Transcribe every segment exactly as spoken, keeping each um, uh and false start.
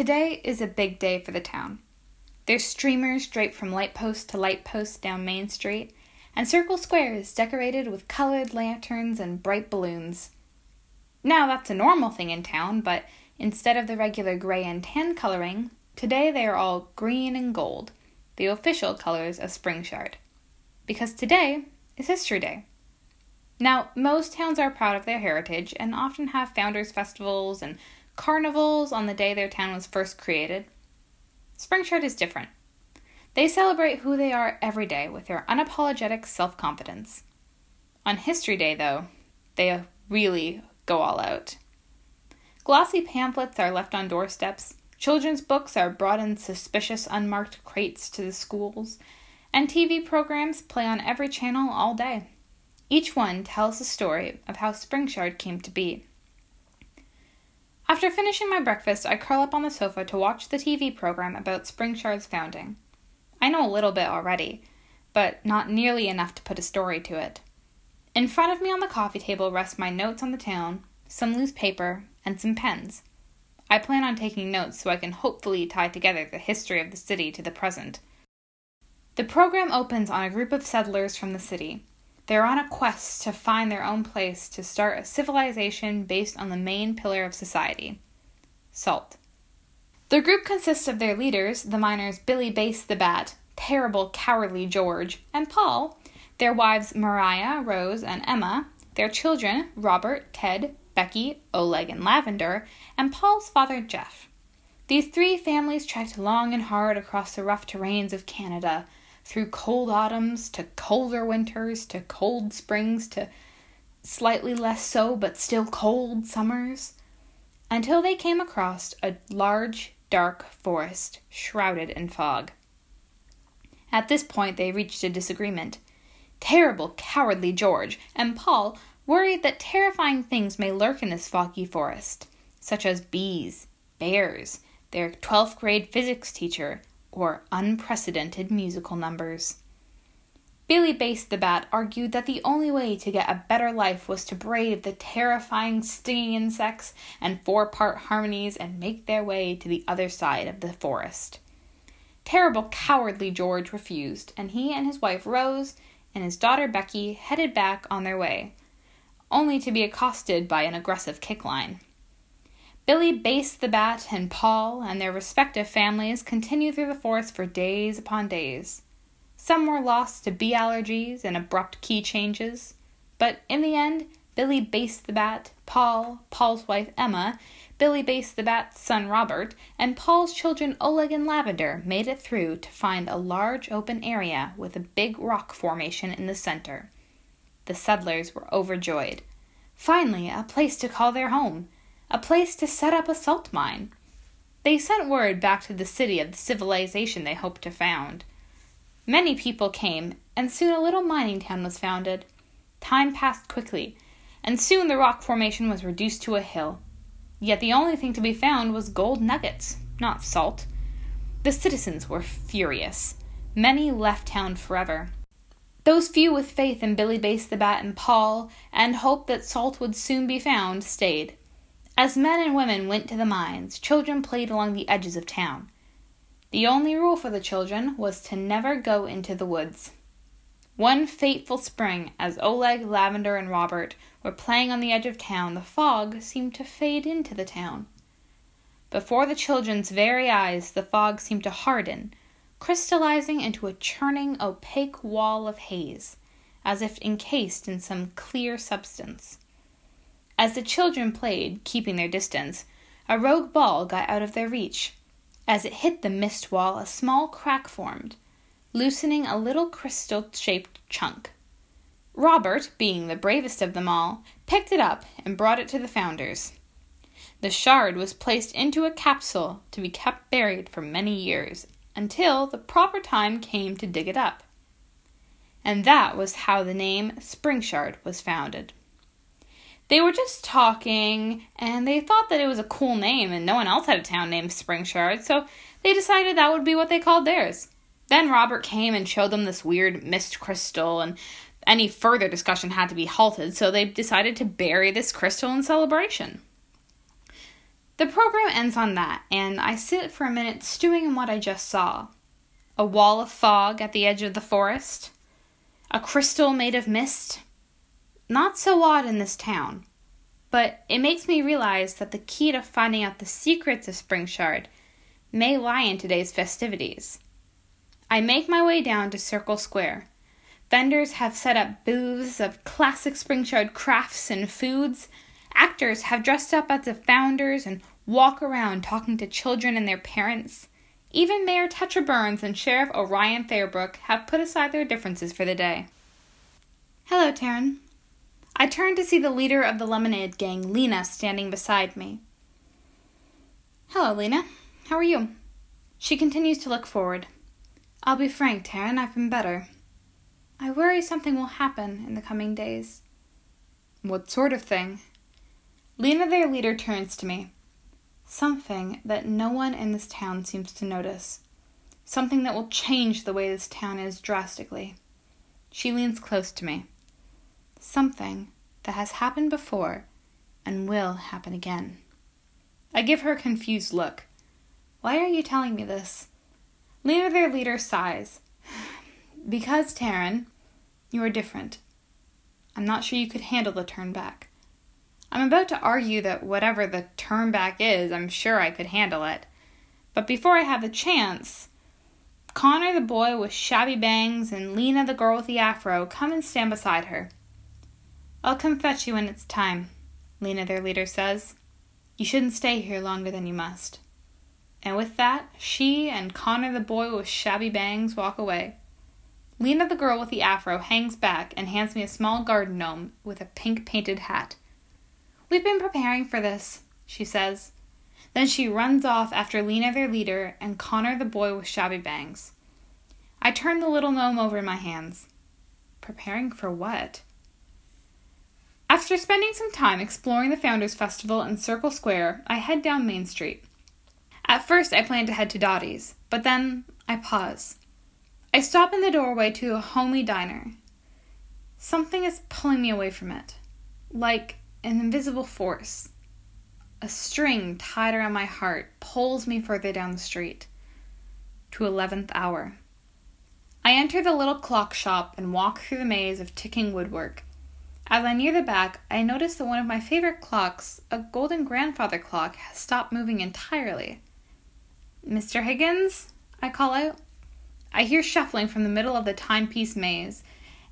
Today is a big day for the town. There's streamers draped from light post to light post down Main Street, and Circle Square is decorated with colored lanterns and bright balloons. Now that's a normal thing in town, but instead of the regular gray and tan coloring, today they are all green and gold, the official colors of Springshard, because today is History Day. Now, most towns are proud of their heritage and often have founders' festivals and carnivals on the day their town was first created. Springshard is different. They celebrate who they are every day with their unapologetic self-confidence. On History Day, though, they really go all out. Glossy pamphlets are left on doorsteps, children's books are brought in suspicious unmarked crates to the schools, and T V programs play on every channel all day. Each one tells the story of how Springshard came to be. After finishing my breakfast, I curl up on the sofa to watch the T V program about Springshard's founding. I know a little bit already, but not nearly enough to put a story to it. In front of me on the coffee table rest my notes on the town, some loose paper, and some pens. I plan on taking notes so I can hopefully tie together the history of the city to the present. The program opens on a group of settlers from the city. They're on a quest to find their own place to start a civilization based on the main pillar of society, salt. The group consists of their leaders, the miners Billy Bass the Bat, terrible cowardly George, and Paul, their wives Mariah, Rose, and Emma, their children Robert, Ted, Becky, Oleg, and Lavender, and Paul's father Jeff. These three families trekked long and hard across the rough terrains of Canada, through cold autumns, to colder winters, to cold springs, to slightly less so but still cold summers, until they came across a large, dark forest shrouded in fog. At this point, they reached a disagreement. Terrible, cowardly George and Paul worried that terrifying things may lurk in this foggy forest, such as bees, bears, their twelfth grade physics teacher, or unprecedented musical numbers. Billy Bass the Bat argued that the only way to get a better life was to brave the terrifying stinging insects and four-part harmonies and make their way to the other side of the forest. Terrible cowardly George refused, and he and his wife Rose and his daughter Becky headed back on their way, only to be accosted by an aggressive kick line. Billy Bass the Bat and Paul and their respective families continued through the forest for days upon days. Some were lost to bee allergies and abrupt key changes, but in the end, Billy Bass the Bat, Paul, Paul's wife Emma, Billy Bass the Bat's son Robert, and Paul's children Oleg and Lavender made it through to find a large open area with a big rock formation in the center. The settlers were overjoyed. Finally, a place to call their home. A place to set up a salt mine. They sent word back to the city of the civilization they hoped to found. Many people came, and soon a little mining town was founded. Time passed quickly, and soon the rock formation was reduced to a hill. Yet the only thing to be found was gold nuggets, not salt. The citizens were furious. Many left town forever. Those few with faith in Billy Bass the Bat and Paul, and hope that salt would soon be found, stayed. As men and women went to the mines, children played along the edges of town. The only rule for the children was to never go into the woods. One fateful spring, as Oleg, Lavender, and Robert were playing on the edge of town, the fog seemed to fade into the town. Before the children's very eyes, the fog seemed to harden, crystallizing into a churning, opaque wall of haze, as if encased in some clear substance. As the children played, keeping their distance, a rogue ball got out of their reach. As it hit the mist wall, a small crack formed, loosening a little crystal-shaped chunk. Robert, being the bravest of them all, picked it up and brought it to the founders. The shard was placed into a capsule to be kept buried for many years, until the proper time came to dig it up. And that was how the name Springshard was founded. They were just talking, and they thought that it was a cool name, and no one else had a town named Springshard, so they decided that would be what they called theirs. Then Robert came and showed them this weird mist crystal, and any further discussion had to be halted, so they decided to bury this crystal in celebration. The program ends on that, and I sit for a minute stewing in what I just saw. A wall of fog at the edge of the forest. A crystal made of mist. Not so odd in this town. But it makes me realize that the key to finding out the secrets of Springshard may lie in today's festivities. I make my way down to Circle Square. Vendors have set up booths of classic Springshard crafts and foods. Actors have dressed up as the founders and walk around talking to children and their parents. Even Mayor Tetra Burns and Sheriff Orion Fairbrook have put aside their differences for the day. Hello, Taryn. I turn to see the leader of the lemonade gang, Lena, standing beside me. Hello, Lena. How are you? She continues to look forward. I'll be frank, Taryn, I've been better. I worry something will happen in the coming days. What sort of thing? Lena, their leader, turns to me. Something that no one in this town seems to notice. Something that will change the way this town is drastically. She leans close to me. Something that has happened before and will happen again. I give her a confused look. Why are you telling me this? Lena, their leader, sighs. Because, Taryn, you are different. I'm not sure you could handle the turn back. I'm about to argue that whatever the turn back is, I'm sure I could handle it. But before I have the chance, Connor the boy with shabby bangs and Lena the girl with the afro come and stand beside her. I'll come fetch you when it's time, Lena their leader says. You shouldn't stay here longer than you must. And with that, she and Connor the boy with shabby bangs walk away. Lena the girl with the afro hangs back and hands me a small garden gnome with a pink painted hat. We've been preparing for this, she says. Then she runs off after Lena, their leader, and Connor, the boy with shabby bangs. I turn the little gnome over in my hands. Preparing for what? After spending some time exploring the Founders Festival in Circle Square, I head down Main Street. At first, I plan to head to Dottie's, but then I pause. I stop in the doorway to a homey diner. Something is pulling me away from it. Like an invisible force, a string tied around my heart, pulls me further down the street, to eleventh hour. I enter the little clock shop and walk through the maze of ticking woodwork. As I near the back, I notice that one of my favorite clocks, a golden grandfather clock, has stopped moving entirely. Mister Higgins, I call out. I hear shuffling from the middle of the timepiece maze,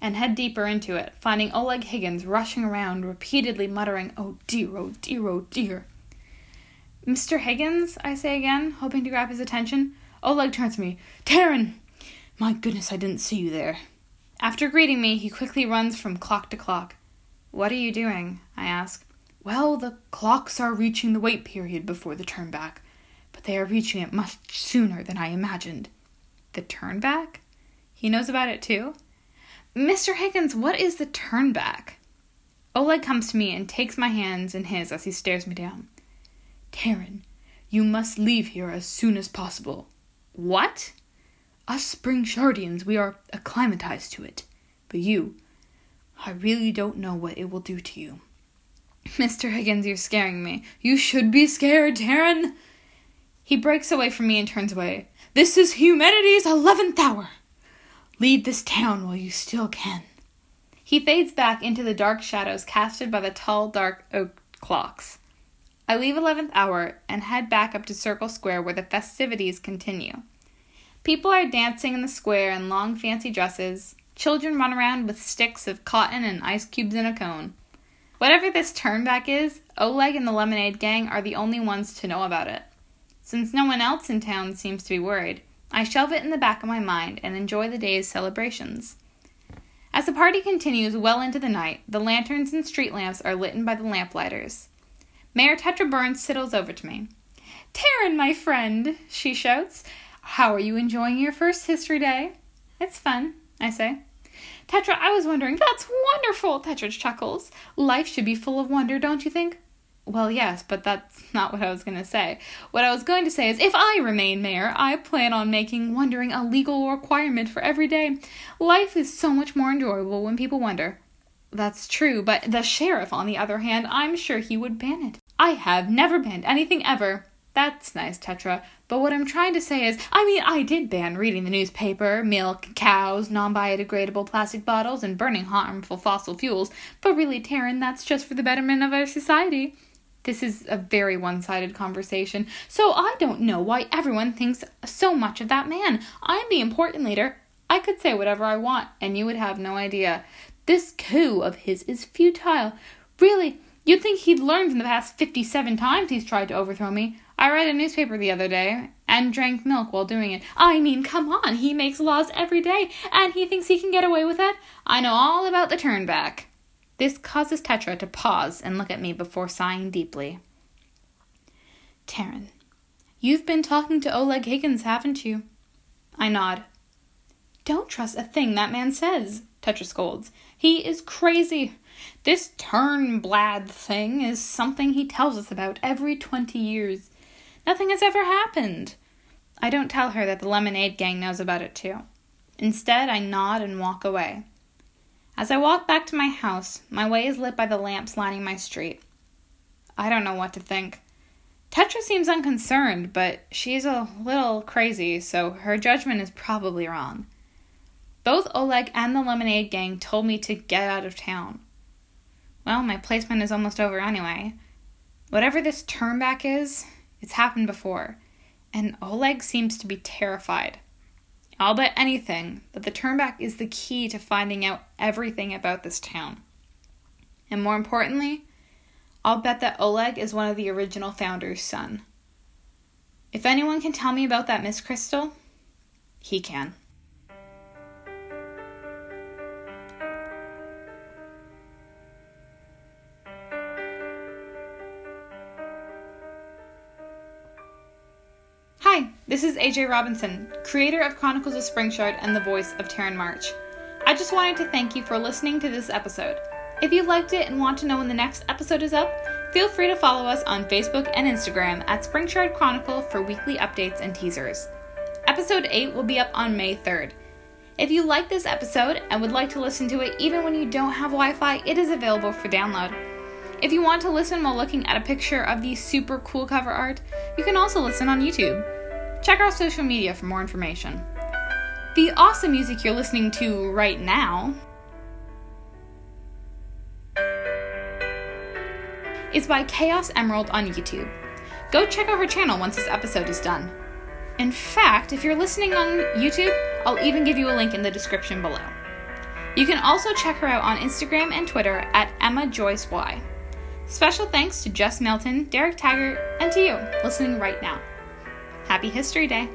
and head deeper into it, finding Oleg Higgins rushing around, repeatedly muttering, "Oh dear, oh dear, oh dear." "Mister Higgins," I say again, hoping to grab his attention. Oleg turns to me. "Taryn! My goodness, I didn't see you there." After greeting me, he quickly runs from clock to clock. "What are you doing?" I ask. "Well, the clocks are reaching the wait period before the turn back, but they are reaching it much sooner than I imagined." "The turn back? He knows about it too?" "Mister Higgins, what is the turn back?" Oleg comes to me and takes my hands in his as he stares me down. "Taryn, you must leave here as soon as possible." "What?" "Us Springshardians, we are acclimatized to it. But you, I really don't know what it will do to you." "Mister Higgins, you're scaring me. You should be scared, Taryn." He breaks away from me and turns away. "This is humanity's eleventh hour. Leave this town while you still can." He fades back into the dark shadows casted by the tall, dark oak clocks. I leave eleventh hour and head back up to Circle Square where the festivities continue. People are dancing in the square in long, fancy dresses. Children run around with sticks of cotton and ice cubes in a cone. Whatever this turn back is, Oleg and the Lemonade Gang are the only ones to know about it. Since no one else in town seems to be worried, I shove it in the back of my mind and enjoy the day's celebrations. As the party continues well into the night, the lanterns and street lamps are lit by the lamplighters. Mayor Tetra Burns sidles over to me. "Taryn, my friend," she shouts. "How are you enjoying your first history day?" "It's fun," I say. "Tetra, I was wondering." "That's wonderful," Tetra chuckles. "Life should be full of wonder, don't you think?" "Well, yes, but that's not what I was going to say. What I was going to say is, if I remain mayor, I plan on making wondering a legal requirement for every day. Life is so much more enjoyable when people wonder." "That's true, but the sheriff, on the other hand, I'm sure he would ban it." I have never banned anything ever. That's nice, Tetra. But what I'm trying to say is, I mean, I did ban reading the newspaper, milk, cows, non-biodegradable plastic bottles, and burning harmful fossil fuels. But really, Taryn, that's just for the betterment of our society. This is a very one-sided conversation, so I don't know why everyone thinks so much of that man. I'm the important leader. I could say whatever I want, and you would have no idea. This coup of his is futile. Really, you'd think he'd learned from the past fifty-seven times he's tried to overthrow me. I read a newspaper the other day and drank milk while doing it. I mean, come on, he makes laws every day, and he thinks he can get away with it? I know all about the turn back. This causes Tetra to pause and look at me before sighing deeply. Taryn, you've been talking to Oleg Higgins, haven't you? I nod. Don't trust a thing that man says, Tetra scolds. He is crazy. This Turnblad thing is something he tells us about every twenty years. Nothing has ever happened. I don't tell her that the Lemonade Gang knows about it, too. Instead, I nod and walk away. As I walk back to my house, my way is lit by the lamps lining my street. I don't know what to think. Tetra seems unconcerned, but she's a little crazy, so her judgment is probably wrong. Both Oleg and the Lemonade Gang told me to get out of town. Well, my placement is almost over anyway. Whatever this turnback is, it's happened before, and Oleg seems to be terrified. I'll bet anything that the turnback is the key to finding out everything about this town. And more importantly, I'll bet that Oleg is one of the original founder's son. If anyone can tell me about that Miss Crystal, he can. This is A J Robinson, creator of Chronicles of Springshard and the voice of Taryn March. I just wanted to thank you for listening to this episode. If you liked it and want to know when the next episode is up, feel free to follow us on Facebook and Instagram at Springshard Chronicle for weekly updates and teasers. Episode eight will be up on May third. If you like this episode and would like to listen to it even when you don't have Wi-Fi, it is available for download. If you want to listen while looking at a picture of the super cool cover art, you can also listen on YouTube. Check our social media for more information. The awesome music you're listening to right now is by Chaos Emerald on YouTube. Go check out her channel once this episode is done. In fact, if you're listening on YouTube, I'll even give you a link in the description below. You can also check her out on Instagram and Twitter at Emma Joyce Y. Special thanks to Jess Melton, Derek Taggart, and to you listening right now. Happy History Day!